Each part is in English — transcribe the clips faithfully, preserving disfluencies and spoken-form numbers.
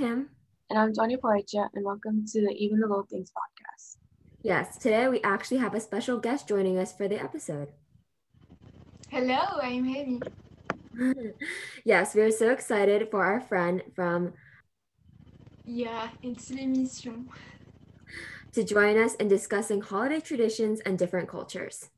Kim. And I'm Johnny Policia, and welcome to the Even the Little Things podcast. Yes, today we actually have a special guest joining us for the episode. Hello, I'm Emmy. Yes, we are so excited for our friend from... Yeah, it's L'Emission. To join us in discussing holiday traditions and different cultures.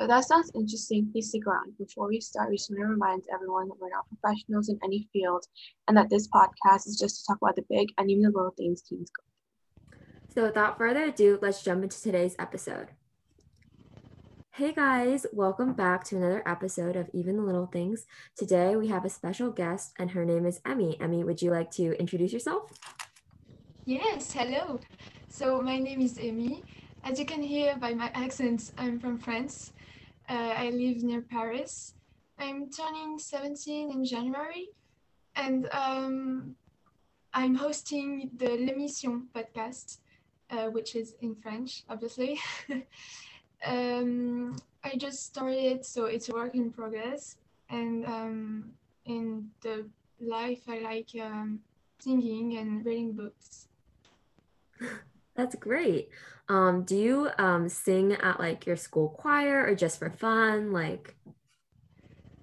So that sounds interesting. Please stick around. Before we start, we just want to remind everyone that we're not professionals in any field and that this podcast is just to talk about the big and even the little things teens go through. So without further ado, let's jump into today's episode. Hey guys, welcome back to another episode of Even the Little Things. Today we have a special guest and her name is Emmy. Emmy, would you like to introduce yourself? Yes, hello. So my name is Emmy. As you can hear by my accent, I'm from France. Uh, I live near Paris. I'm turning seventeen in January, and um, I'm hosting the L'Emission podcast, uh, which is in French, obviously. um, I just started, so it's a work in progress. And um, in the life, I like um, singing and reading books. That's great. Um, do you um, sing at like your school choir or just for fun? Like,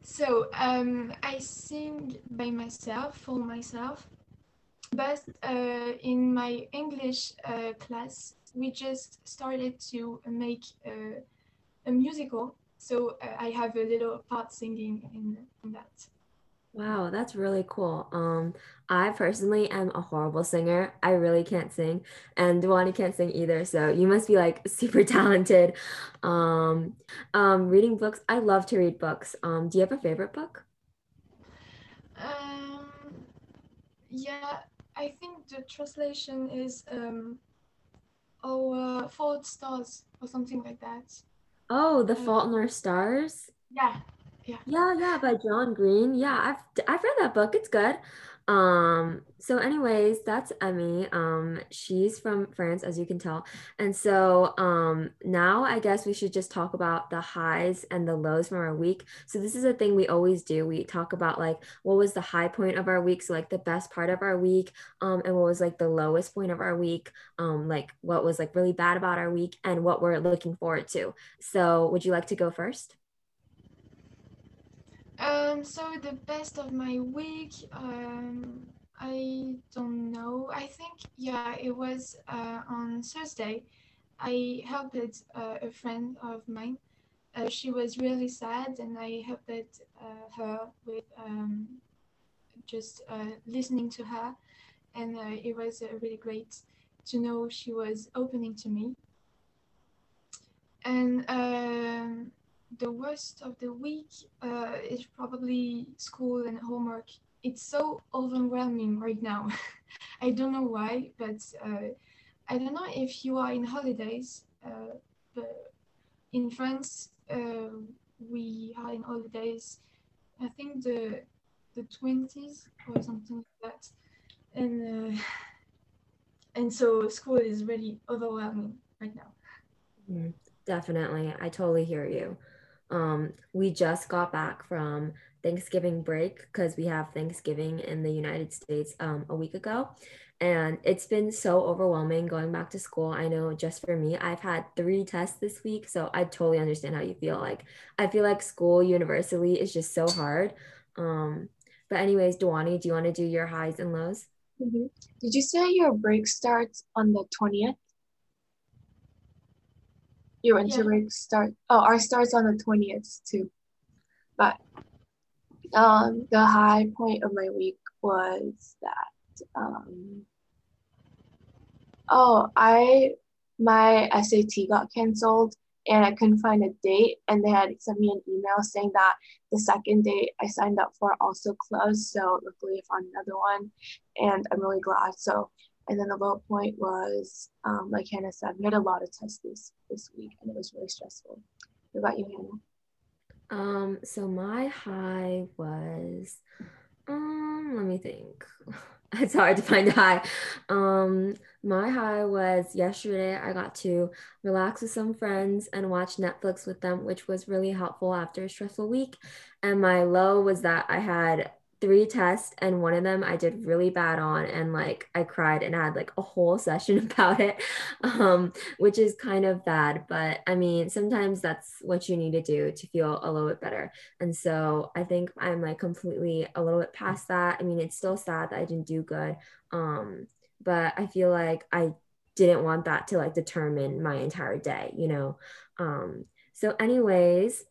so um, I sing by myself for myself, but uh, in my English uh, class, we just started to make uh, a musical. So uh, I have a little part singing in, in that. Wow, that's really cool. Um, I personally am a horrible singer. I really can't sing, and Duwani can't sing either. So you must be like super talented. Um, um, reading books. I love to read books. Um, do you have a favorite book? Um, yeah, I think the translation is um, oh, uh, Fault in Our Stars or something like that. Oh, The um, Fault in Our Stars. Yeah. Yeah. yeah, yeah, by John Green. Yeah, I've I've read that book. It's good. Um, so anyways, that's Emmy. Um, she's from France, as you can tell. And so um, now I guess we should just talk about the highs and the lows from our week. So this is a thing we always do. We talk about like, what was the high point of our week? So like the best part of our week, um, and what was like the lowest point of our week? Um, like what was like really bad about our week and what we're looking forward to. So would you like to go first? Um, so the best of my week, um, I don't know. I think, yeah, it was uh, on Thursday. I helped uh, a friend of mine. Uh, she was really sad, and I helped uh, her with um, just uh, listening to her. And uh, it was uh, really great to know she was opening to me. And um, the worst of the week uh, is probably school and homework. It's so overwhelming right now. I don't know why, but uh, I don't know if you are in holidays. Uh, but in France, uh, we are in holidays, I think the the twenties or something like that. And, uh, and so school is really overwhelming right now. Mm, definitely. I totally hear you. Um, we just got back from Thanksgiving break because we have Thanksgiving in the United States um, a week ago. And it's been so overwhelming going back to school. I know just for me, I've had three tests this week. So I totally understand how you feel. Like, I feel like school universally is just so hard. Um, but anyways, Duwani, do you want to do your highs and lows? Mm-hmm. Did you say your break starts on the twentieth? Your winter yeah. break start. Oh, our starts on the twentieth too. But um, the high point of my week was that. Um, oh, I my S A T got canceled, and I couldn't find a date. And they had sent me an email saying that the second date I signed up for also closed. So luckily, I found another one, and I'm really glad. So. And then the low point was, um, like Hannah said, we had a lot of tests this, this week, and it was really stressful. What about you, Hannah? Um, so my high was, um, let me think. It's hard to find a high. Um, my high was yesterday I got to relax with some friends and watch Netflix with them, which was really helpful after a stressful week. And my low was that I had three tests, and one of them I did really bad on, and like I cried and I had like a whole session about it, um, which is kind of bad. But I mean, sometimes that's what you need to do to feel a little bit better. And so I think I'm like completely a little bit past that. I mean, it's still sad that I didn't do good, um, but I feel like I didn't want that to like determine my entire day, you know? Um, so anyways,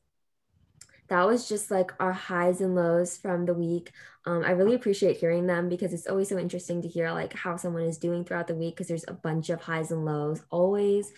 that was just like our highs and lows from the week. Um, I really appreciate hearing them because it's always so interesting to hear like how someone is doing throughout the week, because there's a bunch of highs and lows always.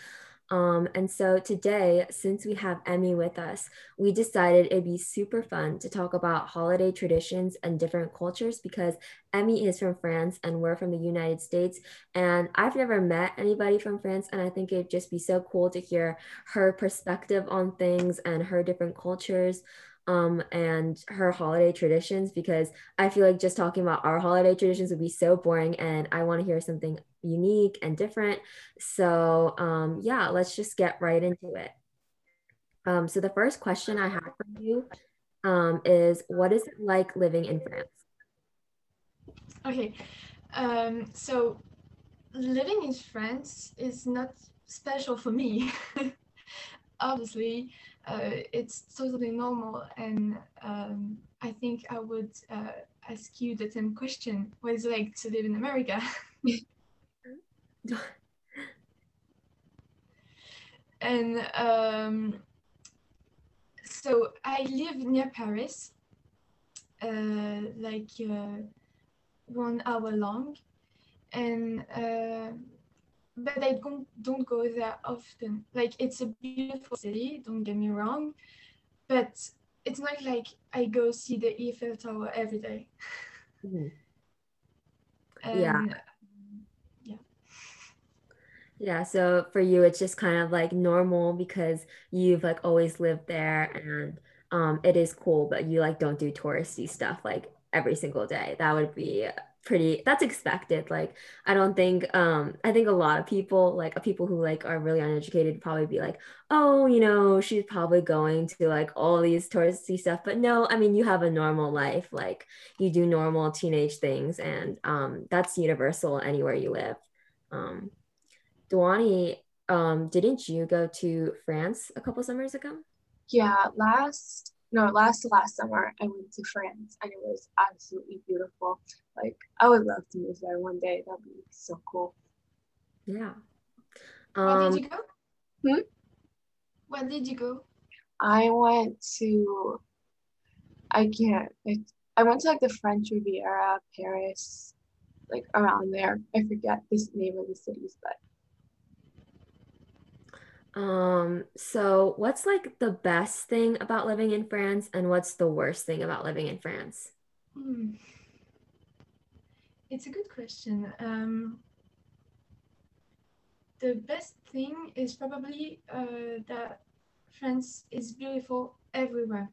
Um, and so today, since we have Emmy with us, we decided it'd be super fun to talk about holiday traditions and different cultures, because Emmy is from France and we're from the United States, and I've never met anybody from France, and I think it'd just be so cool to hear her perspective on things and her different cultures. Um, and her holiday traditions, because I feel like just talking about our holiday traditions would be so boring, and I want to hear something unique and different. So um, yeah, let's just get right into it. Um, so the first question I have for you um, is, what is it like living in France? Okay, um, so living in France is not special for me. Obviously, uh, it's totally normal, and um, I think I would uh, ask you the same question: what is it like to live in America? And um, so I live near Paris, uh, like uh, one hour long, and. Uh, But I don't, don't go there often. Like, it's a beautiful city, don't get me wrong, but it's not like I go see the Eiffel Tower every day. Mm-hmm. And, yeah. Yeah. Yeah, so for you, it's just kind of like normal because you've like always lived there, and um, it is cool, but you like don't do touristy stuff like every single day. That would be... pretty, that's expected. Like, I don't think, um, I think a lot of people, like people who like are really uneducated probably be like, oh, you know, she's probably going to like all these touristy stuff. But no, I mean, you have a normal life, like you do normal teenage things, and um, that's universal anywhere you live. Um, Duani, um, didn't you go to France a couple summers ago? Yeah, last, no, last, last summer I went to France, and it was absolutely beautiful. Like, I would love to move there one day. That'd be so cool. Yeah. Um, Where did you go? Hmm? Where did you go? I went to, I can't, I, I went to like the French Riviera, Paris, like around there. I forget the name of the cities, but. Um, so what's like the best thing about living in France, and what's the worst thing about living in France? Hmm. It's a good question. Um, the best thing is probably uh, that France is beautiful everywhere.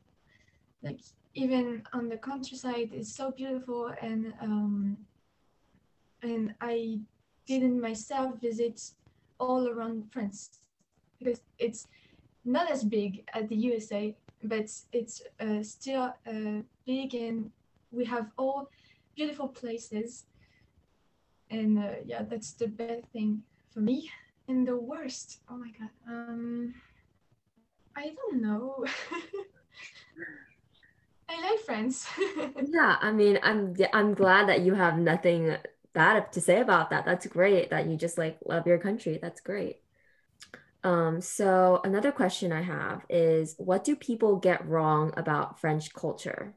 Like, even on the countryside, it's so beautiful. And um, and I didn't myself visit all around France, because it's not as big as the U S A, but it's uh, still uh, big, and we have all beautiful places. And uh, yeah, that's the best thing for me. And the worst, oh my god, um I don't know. I like France. Yeah, I mean, I'm I'm glad that you have nothing bad to say about that. That's great that you just like love your country. That's great. Um so another question I have is, what do people get wrong about French culture?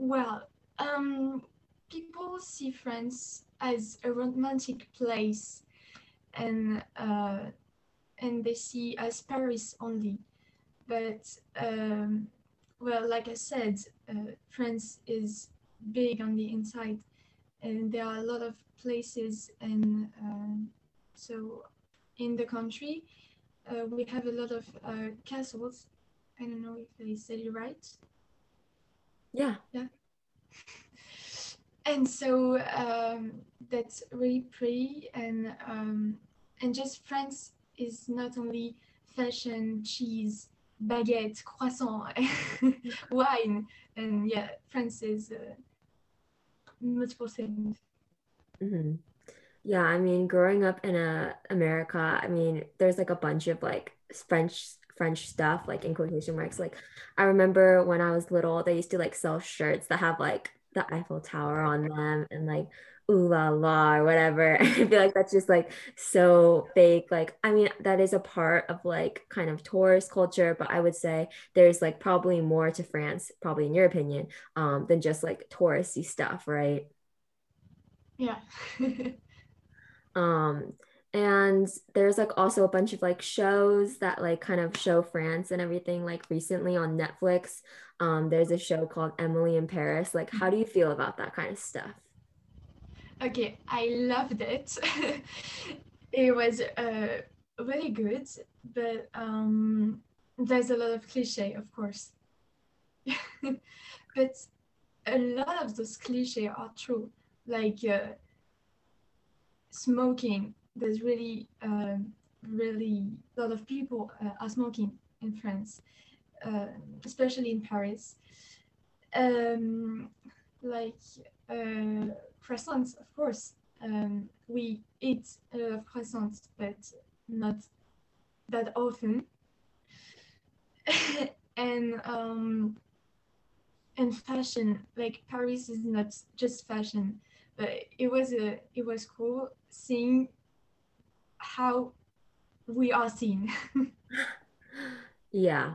Well, um, people see France as a romantic place, and uh, and they see as Paris only. But um, well, like I said, uh, France is big on the inside, and there are a lot of places. And uh, so, in the country, uh, we have a lot of uh, castles. I don't know if I said it right. Yeah. Yeah. And so um, that's really pretty. And um, and just France is not only fashion, cheese, baguette, croissant, wine, and yeah, France is uh, multiple things. Mm-hmm. Yeah, I mean, growing up in uh, America, I mean, there's like a bunch of like French French stuff, like in quotation marks. Like, I remember when I was little, they used to like sell shirts that have like the Eiffel Tower on them and like ooh la la or whatever. I feel like that's just like so fake. Like, I mean, that is a part of like kind of tourist culture, but I would say there's like probably more to France, probably in your opinion, um, than just like touristy stuff, right? Yeah. Um, and there's like also a bunch of like shows that like kind of show France and everything. Like recently on Netflix, um, there's a show called Emily in Paris. Like, how do you feel about that kind of stuff? Okay, I loved it. It was uh, really good, but um, there's a lot of cliche, of course. But a lot of those cliches are true. Like, uh, smoking, there's really um, really a lot of people uh, are smoking in France, uh, especially in Paris. Um, like uh, croissants, of course, um, we eat a lot of croissants, but not that often. And um, and fashion, like Paris is not just fashion, but it was a it was cool seeing how we are seen. yeah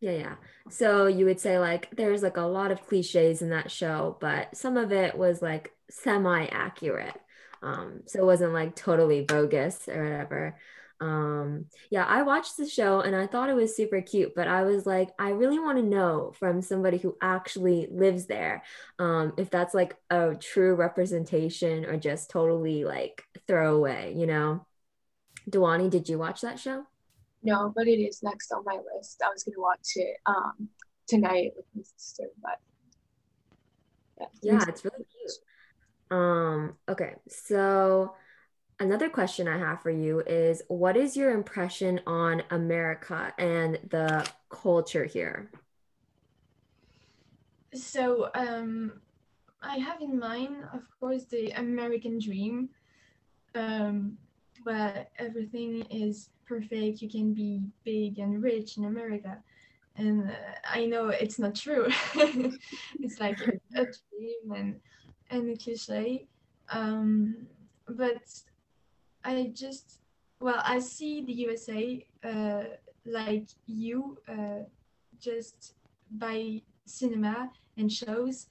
yeah yeah so you would say like there's like a lot of cliches in that show, but some of it was like semi-accurate, um so it wasn't like totally bogus or whatever. Um yeah, I watched the show and I thought it was super cute, but I was like, I really want to know from somebody who actually lives there, um if that's like a true representation or just totally like throwaway, you know. Duwani, did you watch that show? No, but it is next on my list. I was gonna watch it um tonight with my sister, but yeah, yeah, it's really cute. Um okay, so another question I have for you is, what is your impression on America and the culture here? So um, I have in mind, of course, the American dream, um, where everything is perfect. You can be big and rich in America. And uh, I know it's not true. It's like a dream and, and a cliche. Um, but I just, well, I see the U S A uh, like you, uh, just by cinema and shows.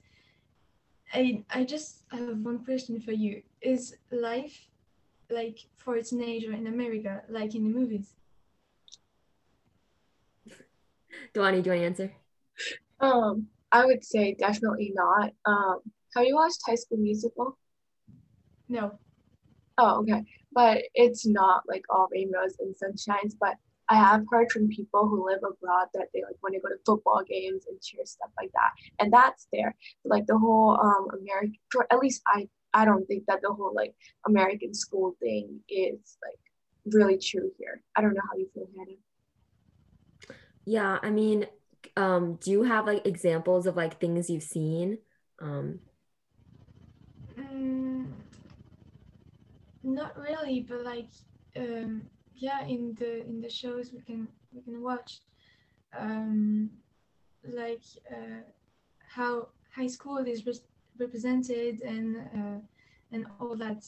I, I just have one question for you. Is life like for a teenager in America, like in the movies? Duwani, do you want to answer? Um, I would say definitely not. Um, have you watched High School Musical? No. Oh, okay. But it's not like all rainbows and sunshines, but I have heard from people who live abroad that they like want to go to football games and cheer, stuff like that. And that's there. But, like the whole um, American, or at least I, I don't think that the whole like American school thing is like really true here. I don't know how you feel, Hannah. Yeah, I mean, um, do you have like examples of like things you've seen? Um, mm. Not really, but like um yeah, in the in the shows we can we can watch um like uh how high school is re- represented and uh and all that.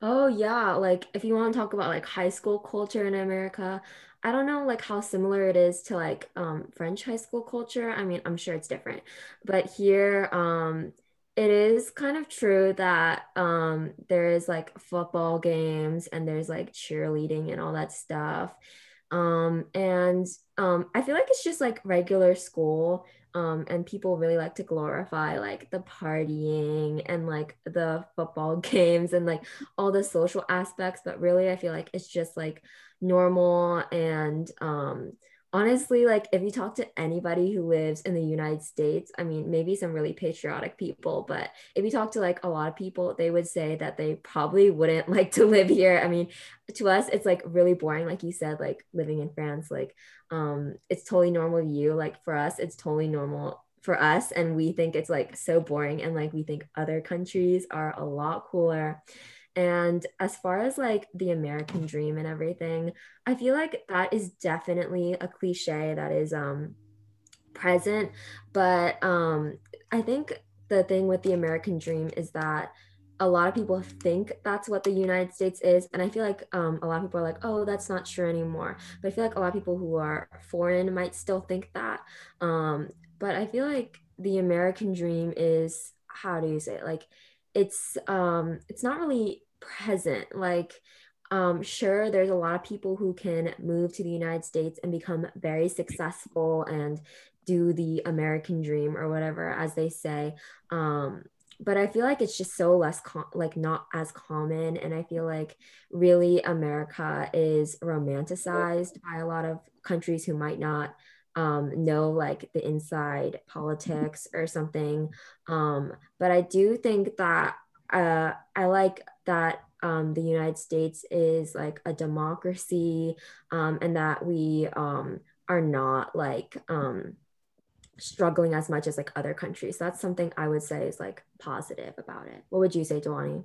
Oh yeah, like if you want to talk about like high school culture in America, I don't know like how similar it is to like um French high school culture. I mean, I'm sure it's different, but here um it is kind of true that um, there is like football games and there's like cheerleading and all that stuff. Um, and um, I feel like it's just like regular school, um, and people really like to glorify like the partying and like the football games and like all the social aspects. But really, I feel like it's just like normal and um, honestly, like if you talk to anybody who lives in the United States, I mean, maybe some really patriotic people, but if you talk to like a lot of people, they would say that they probably wouldn't like to live here. I mean, to us, it's like really boring. Like you said, like living in France, like um, it's totally normal to you. Like for us, it's totally normal for us. And we think it's like so boring. And like, we think other countries are a lot cooler. And as far as like the American dream and everything, I feel like that is definitely a cliche that is um, present. But um, I think the thing with the American dream is that a lot of people think that's what the United States is. And I feel like um, a lot of people are like, oh, that's not true anymore. But I feel like a lot of people who are foreign might still think that. Um, but I feel like the American dream is, how do you say it? Like, it's um it's not really present. Like um sure, there's a lot of people who can move to the United States and become very successful and do the American dream or whatever, as they say, um but I feel like it's just so less com- like not as common. And I feel like really America is romanticized by a lot of countries who might not Um, know like the inside politics or something. Um, but I do think that uh, I like that um, the United States is like a democracy, um, and that we um, are not like um, struggling as much as like other countries. So that's something I would say is like positive about it. What would you say, Dewani?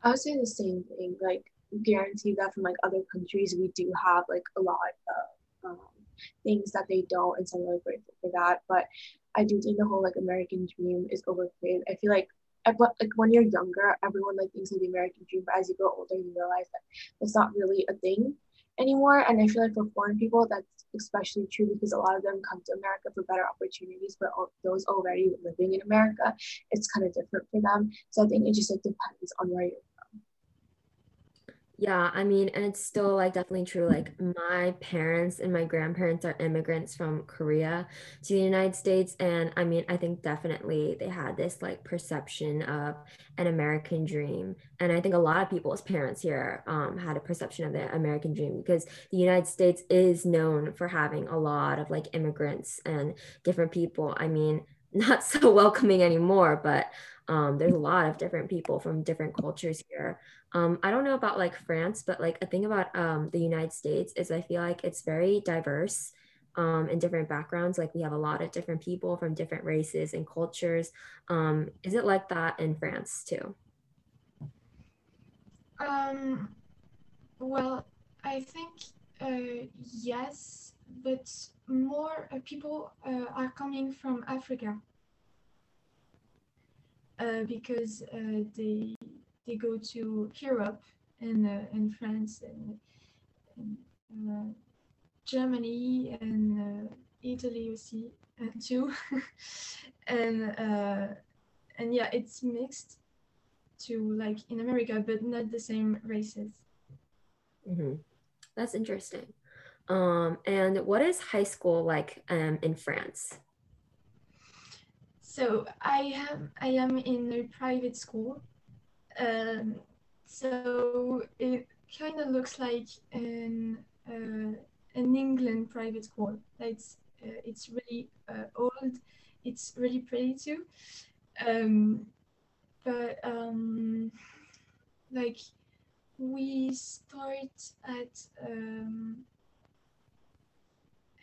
I would say the same thing. Like, guarantee that from like other countries, we do have like a lot of Um, things that they don't, and so I'm really grateful for that. But I do think the whole like American dream is overplayed. I feel like I, like when you're younger, everyone like thinks of the American dream, but as you grow older, you realize that it's not really a thing anymore. And I feel like for foreign people, that's especially true, because a lot of them come to America for better opportunities, but those already living in America, it's kind of different for them. So I think it just like depends on where you're. Yeah, I mean, and it's still like definitely true. Like my parents and my grandparents are immigrants from Korea to the United States. And I mean, I think definitely they had this like perception of an American dream. And I think a lot of people's parents here um, had a perception of the American dream, because the United States is known for having a lot of like immigrants and different people. I mean, not so welcoming anymore, but um, there's a lot of different people from different cultures here. Um, I don't know about like France, but like a thing about um, the United States is I feel like it's very diverse um, in different backgrounds. Like we have a lot of different people from different races and cultures. Um, is it like that in France too? Um, well, I think uh, yes, but more uh, people uh, are coming from Africa uh, because uh, they they go to Europe and uh, and France and, and uh, Germany and uh, Italy aussi, uh, too, and uh, and yeah, it's mixed to like in America, but not the same races. Mm-hmm. That's interesting. Um, and what is high school like um, in France? So I have, I am in a private school. Um, so it kind of looks like an uh, an England private school. It's uh, it's really uh, old. It's really pretty too. Um, but um, like we start at. Um,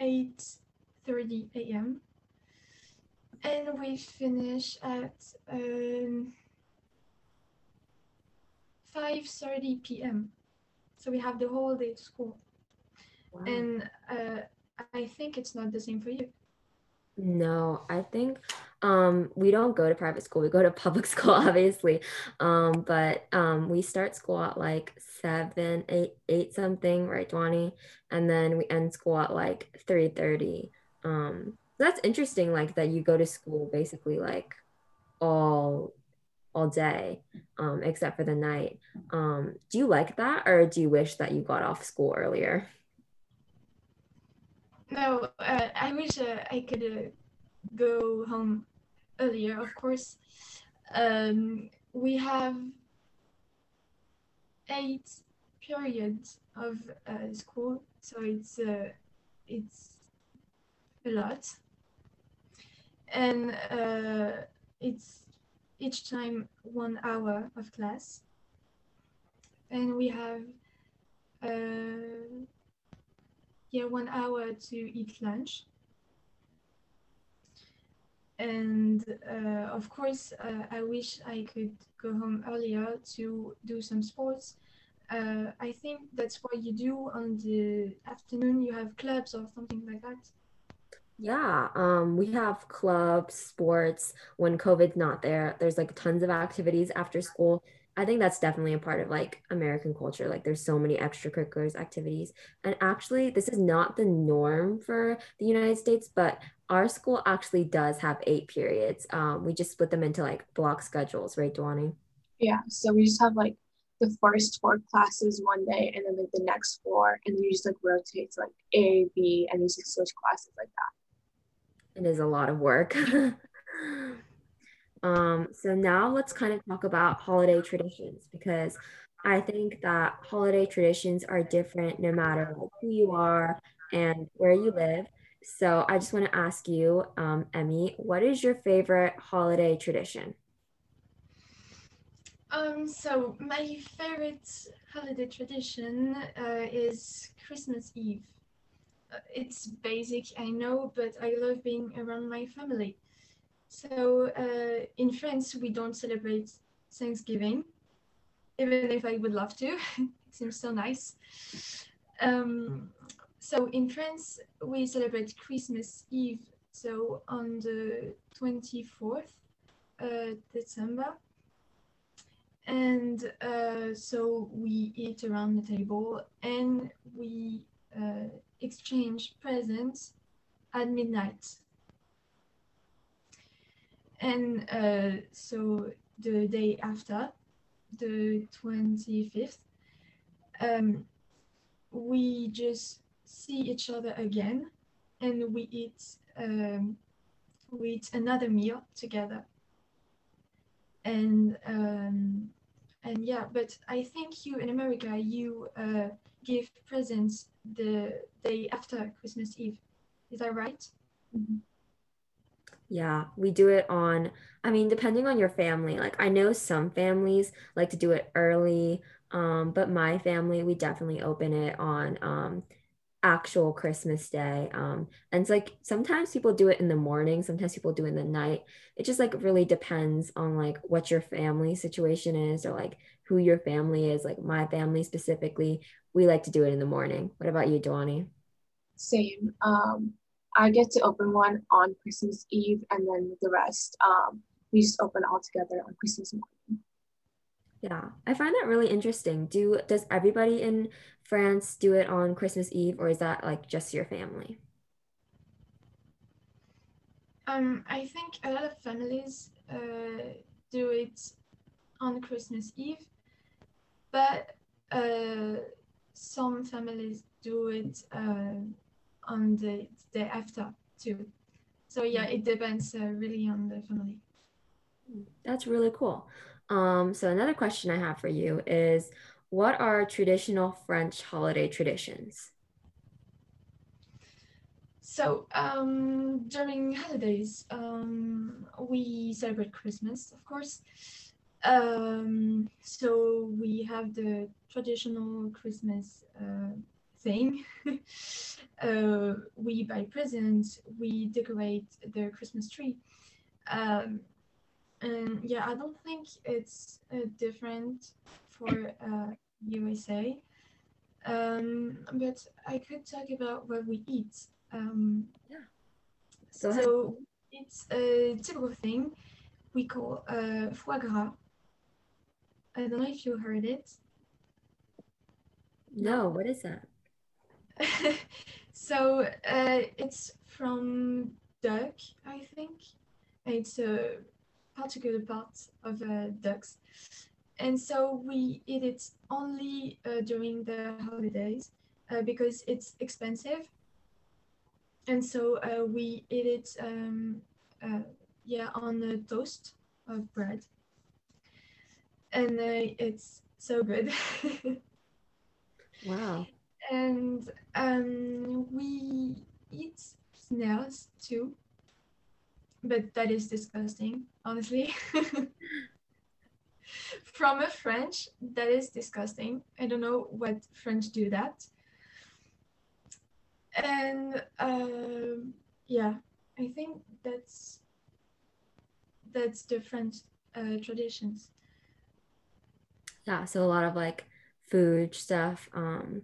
eight thirty a.m. and we finish at um, five thirty p.m. So we have the whole day of school. Wow. And uh, I think it's not the same for you. No, I think um, we don't go to private school. We go to public school, obviously. Um, but um, we start school at like seven, eight, eight something, right, Dewani? And then we end school at like three thirty. Um, that's interesting. Like that, you go to school basically like all all day, um, except for the night. Um, do you like that, or do you wish that you got off school earlier? No, uh, I wish uh, I could uh, go home earlier, of course. Um, we have eight periods of uh, school So it's uh, it's a lot, and uh, it's each time one hour of class, and we have uh, yeah one hour to eat lunch. And uh, of course, uh, I wish I could go home earlier to do some sports. Uh, I think that's what you do on the afternoon. You have clubs or something like that. Yeah, um, we have clubs, sports. When COVID's not there, there's like tons of activities after school. I think that's definitely a part of like American culture. Like there's so many extracurriculars activities. And actually, this is not the norm for the United States, but our school actually does have eight periods. Um, we just split them into like block schedules, right, Duane? Yeah, so we just have like the first four classes one day and then like the next four, and then you just like rotate to like A, B, and you just switch classes like that. It is a lot of work. um, so now let's kind of talk about holiday traditions, because I think that holiday traditions are different no matter who you are and where you live. So I just want to ask you, um, Emmy, what is your favorite holiday tradition? Um, so my favorite holiday tradition uh, is Christmas Eve. Uh, it's basic, I know, but I love being around my family. So uh, in France, we don't celebrate Thanksgiving, even if I would love to. It seems so nice. Um, So in France, we celebrate Christmas Eve. So on the twenty-fourth uh, December, and uh, so we eat around the table and we uh, exchange presents at midnight. And uh, so the day after, the twenty-fifth, um, we just see each other again, and we eat um, we eat another meal together. And um, and yeah, but I think you in America you uh, give presents the day after Christmas Eve. Is that right? Mm-hmm. Yeah, we do it on. I mean, depending on your family. Like I know some families like to do it early, um, but my family we definitely open it on. Um, actual Christmas Day. Um, and it's like, sometimes people do it in the morning, sometimes people do it in the night. It just like really depends on like what your family situation is or like who your family is. Like my family specifically, we like to do it in the morning. What about you, Duane? Same. Um, I get to open one on Christmas Eve and then the rest, um, we just open all together on Christmas morning. Yeah, I find that really interesting. Do does everybody in France do it on Christmas Eve, or is that like just your family? Um, I think a lot of families uh, do it on Christmas Eve, but uh, some families do it uh, on the day after too. So yeah, it depends uh, really on the family. That's really cool. Um, so another question I have for you is, what are traditional French holiday traditions? So um, during holidays, um, we celebrate Christmas, of course. Um, so we have the traditional Christmas uh, thing. uh, we buy presents, we decorate the Christmas tree. Um, And yeah, I don't think it's uh, different for uh, U S A, um, but I could talk about what we eat. Um, yeah. So it's a typical thing we call uh, foie gras. I don't know if you heard it. No, what is that? So uh, it's from duck, I think. It's a particular part of uh, ducks, and so we eat it only uh, during the holidays uh, because it's expensive, and so uh, we eat it um, uh, yeah on a toast of bread, and uh, it's so good. Wow. and um, we eat snails too, but that is disgusting, honestly. From a French, that is disgusting. I don't know what French do that. And um, yeah, I think that's that's the French uh, traditions. Yeah, so a lot of like food stuff. Um,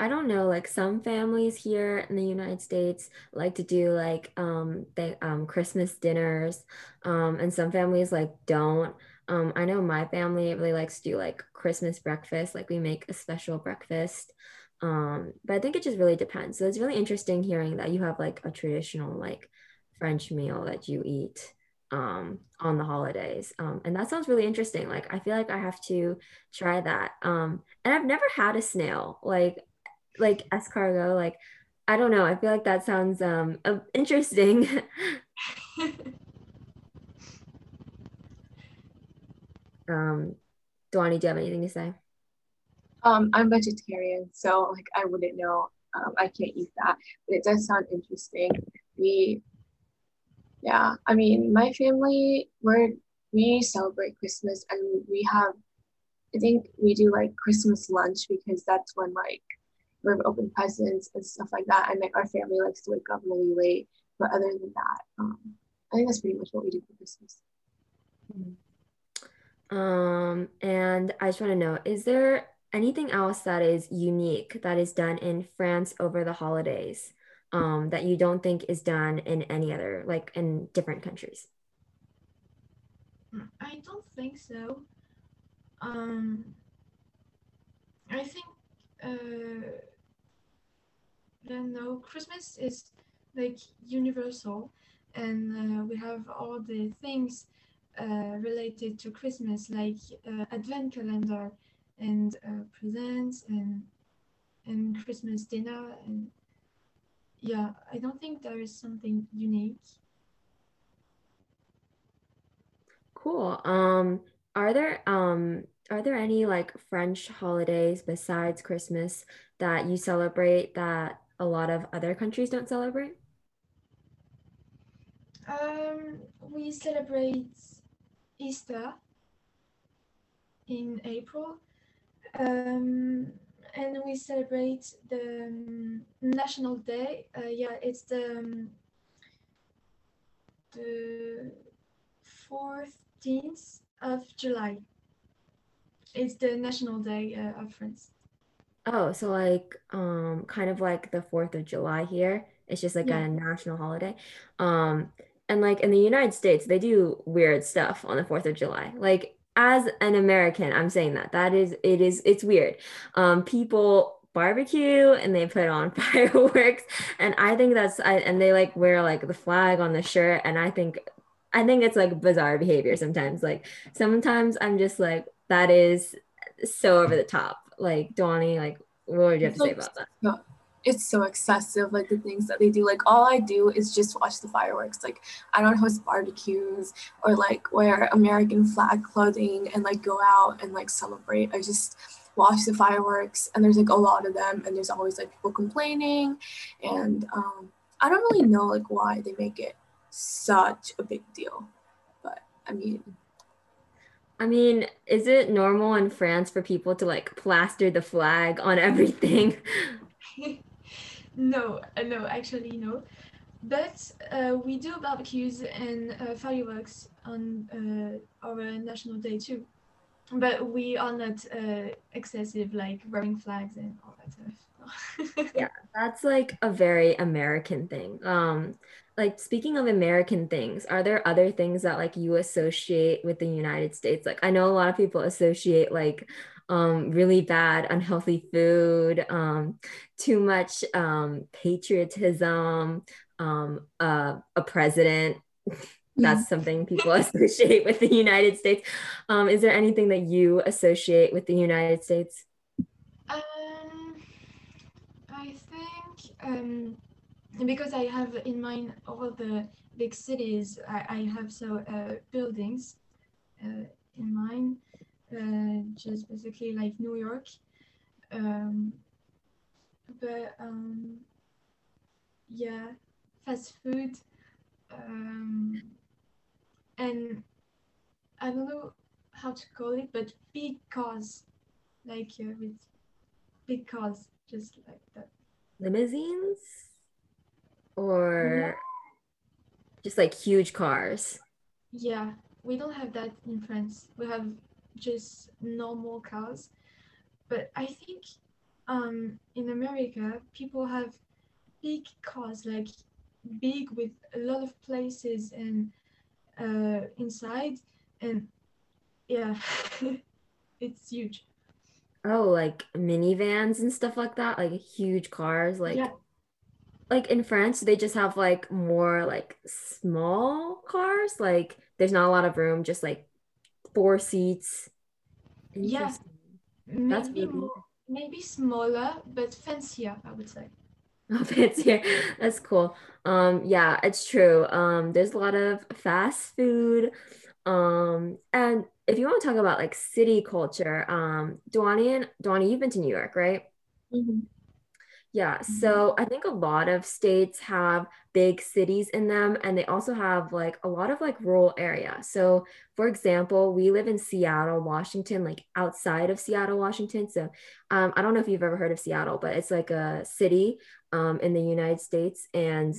I don't know, like some families here in the United States like to do like um, they um, Christmas dinners, um, and some families like don't. Um, I know my family really likes to do like Christmas breakfast, like we make a special breakfast. Um, but I think it just really depends. So it's really interesting hearing that you have like a traditional like French meal that you eat um, on the holidays. Um, and that sounds really interesting. Like, I feel like I have to try that. Um, and I've never had a snail, like, like escargot, like, I don't know. I feel like that sounds um, interesting. Um, Duani, do you have anything to say? Um, I'm vegetarian, so like I wouldn't know. Um, I can't eat that, but it does sound interesting. We, yeah, I mean, my family, we're, we celebrate Christmas, and we have, I think we do like Christmas lunch, because that's when like we have open presents and stuff like that, and like our family likes to wake up really late. But other than that, um, I think that's pretty much what we do for Christmas. Mm-hmm. Um, and I just want to know, is there anything else that is unique that is done in France over the holidays, um, that you don't think is done in any other, like in different countries? I don't think so. Um, I think, uh, I don't know, Christmas is like universal, and uh, we have all the things Uh, related to Christmas, like uh, advent calendar and uh, presents and and Christmas dinner, and yeah, I don't think there is something unique. Cool. Um, are there um are there any like French holidays besides Christmas that you celebrate that a lot of other countries don't celebrate? Um, we celebrate Easter in April, um, and we celebrate the um, National Day. Uh, yeah, it's the um, the fourteenth of July. It's the National Day uh, of France. Oh, so like um, kind of like the Fourth of July here. It's just like yeah. a national holiday. Um, and like in the United States, they do weird stuff on the fourth of July. Like as an American, I'm saying that that is, it is, it's weird. Um, people barbecue and they put on fireworks, and I think that's, I, and they like wear like the flag on the shirt. And I think, I think it's like bizarre behavior sometimes. Like sometimes I'm just like, that is so over the top. Like Duani, like what would you have to say about that? Yeah. It's so excessive, like the things that they do. Like all I do is just watch the fireworks. Like I don't host barbecues or like wear American flag clothing and like go out and like celebrate. I just watch the fireworks, and there's like a lot of them, and there's always like people complaining, and um, I don't really know like why they make it such a big deal, but I mean. I mean, is it normal in France for people to like plaster the flag on everything? No, no, actually no. But uh, we do barbecues and uh, fireworks on uh, our national day too. But we are not uh, excessive, like wearing flags and all that stuff. Yeah, that's like a very American thing. Um, like speaking of American things, are there other things that like you associate with the United States? Like I know a lot of people associate like Um, really bad, unhealthy food, um, too much um, patriotism, um, uh, a president. That's something people associate with the United States. Um, is there anything that you associate with the United States? Um, I think um, because I have in mind all the big cities, I, I have so uh, buildings uh, in mind. Uh, just basically like New York, um, but um, yeah, fast food, um, and I don't know how to call it, but because, like uh, with because, just like that. Limousines, or yeah. Just like huge cars. Yeah, we don't have that in France. We have just normal cars, but I think um, in America people have big cars, like big with a lot of places and uh, inside, and yeah, it's huge. Oh, like minivans and stuff like that, like huge cars, like yeah. Like in France, they just have like more like small cars, like there's not a lot of room, just like four seats. Yeah, that's maybe more, maybe smaller but fancier, I would say. Oh, fancier, that's cool. Um, yeah, it's true. Um, there's a lot of fast food. Um, and if you want to talk about like city culture, um, Duane, Duane, you've been to New York, right? Mm-hmm. Yeah. So I think a lot of states have big cities in them, and they also have like a lot of like rural area. So for example, we live in Seattle, Washington, like outside of Seattle, Washington. So um, I don't know if you've ever heard of Seattle, but it's like a city um, in the United States, and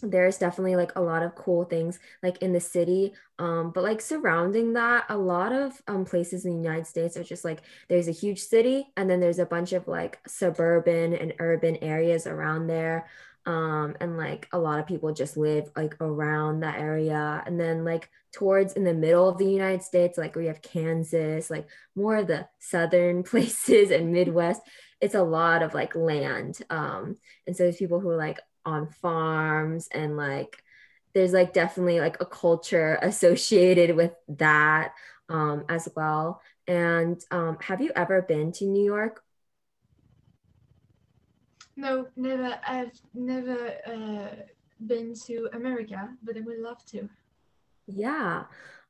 there's definitely like a lot of cool things like in the city, um but like surrounding that, a lot of um places in the United States are just like there's a huge city, and then there's a bunch of like suburban and urban areas around there, um and like a lot of people just live like around that area. And then like towards in the middle of the United States, like we have Kansas, like more of the southern places and Midwest, it's a lot of like land, um and so there's people who are like on farms, and like there's like definitely like a culture associated with that um as well. And um have you ever been to New York? No, never. I've never uh been to America, but I would love to. Yeah.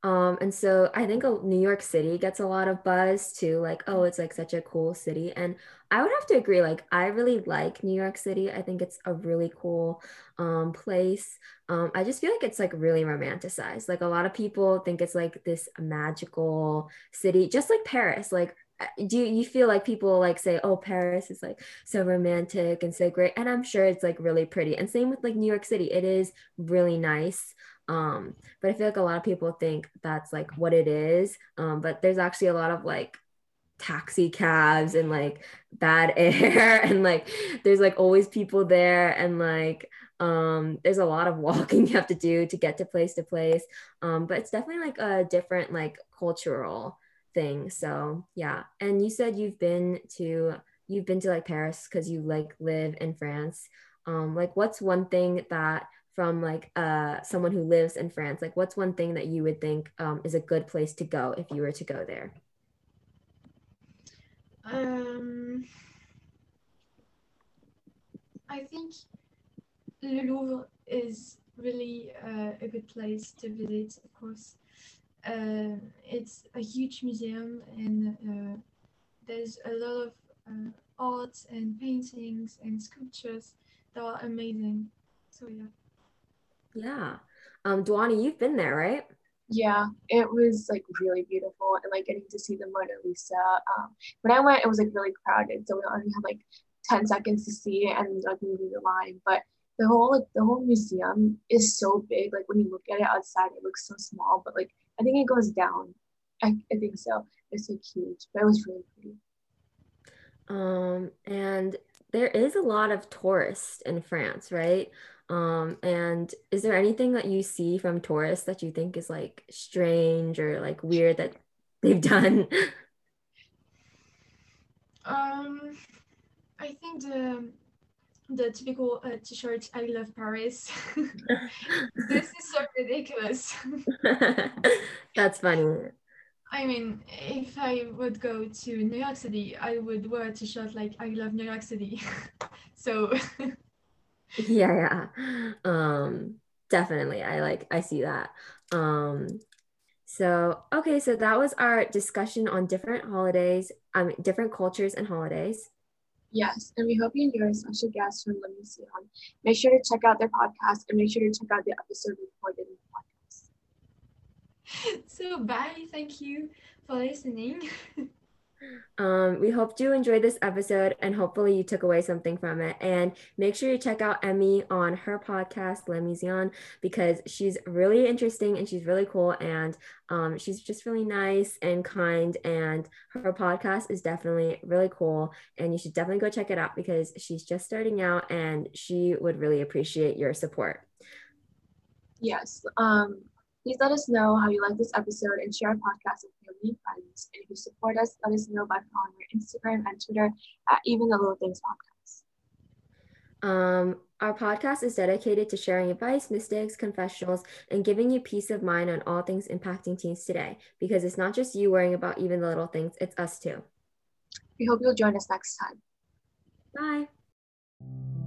Um, and so I think New York City gets a lot of buzz too, like, oh, it's like such a cool city. And I would have to agree, like, I really like New York City. I think it's a really cool um, place. Um, I just feel like it's like really romanticized. Like a lot of people think it's like this magical city, just like Paris. Like, do you feel like people like say, oh, Paris is like so romantic and so great. And I'm sure it's like really pretty. And same with like New York City, it is really nice. Um, but I feel like a lot of people think that's like what it is. Um, but there's actually a lot of like taxi cabs and like bad air and like there's like always people there, and like um, there's a lot of walking you have to do to get to place to place. Um, but it's definitely like a different like cultural thing. So yeah. And you said you've been to you've been to like Paris because you like live in France. Um, like what's one thing that from like uh, someone who lives in France, like what's one thing that you would think um, is a good place to go if you were to go there? Um, I think Le Louvre is really uh, a good place to visit, of course. Uh, it's a huge museum, and uh, there's a lot of uh, art and paintings and sculptures that are amazing, so yeah. Yeah. Um, Duane, you've been there, right? Yeah, it was like really beautiful, and like getting to see the Mona Lisa. Um, when I went, it was like really crowded, so we only had like ten seconds to see it and like moving the line. But the whole like the whole museum is so big. Like when you look at it outside, it looks so small, but like I think it goes down. I, I think so. It's like huge, but it was really pretty. Um, and there is a lot of tourists in France, right? Um, and is there anything that you see from tourists that you think is like strange or like weird that they've done? Um, I think the the typical uh, t-shirt "I love Paris." This is so ridiculous. That's funny. I mean, if I would go to New York City, I would wear a t-shirt like "I love New York City." So. Yeah, yeah. Um, definitely. I like, I see that. Um, so, okay. So that was our discussion on different holidays, um, different cultures and holidays. Yes, and we hope you enjoy our special guest from L'Emission. Make sure to check out their podcast and make sure to check out the episode recorded in the podcast. So bye, thank you for listening. Um, we hope you enjoyed this episode and hopefully you took away something from it. And make sure you check out Emmy on her podcast, L'Emission, because she's really interesting and she's really cool, and um, she's just really nice and kind, and her podcast is definitely really cool, and you should definitely go check it out because she's just starting out and she would really appreciate your support. Yes. Um, Please let us know how you like this episode and share our podcast with family and friends. And if you support us, let us know by following our Instagram and Twitter at Even the Little Things Podcast. Um, our podcast is dedicated to sharing advice, mistakes, confessionals, and giving you peace of mind on all things impacting teens today. Because it's not just you worrying about even the little things, it's us too. We hope you'll join us next time. Bye.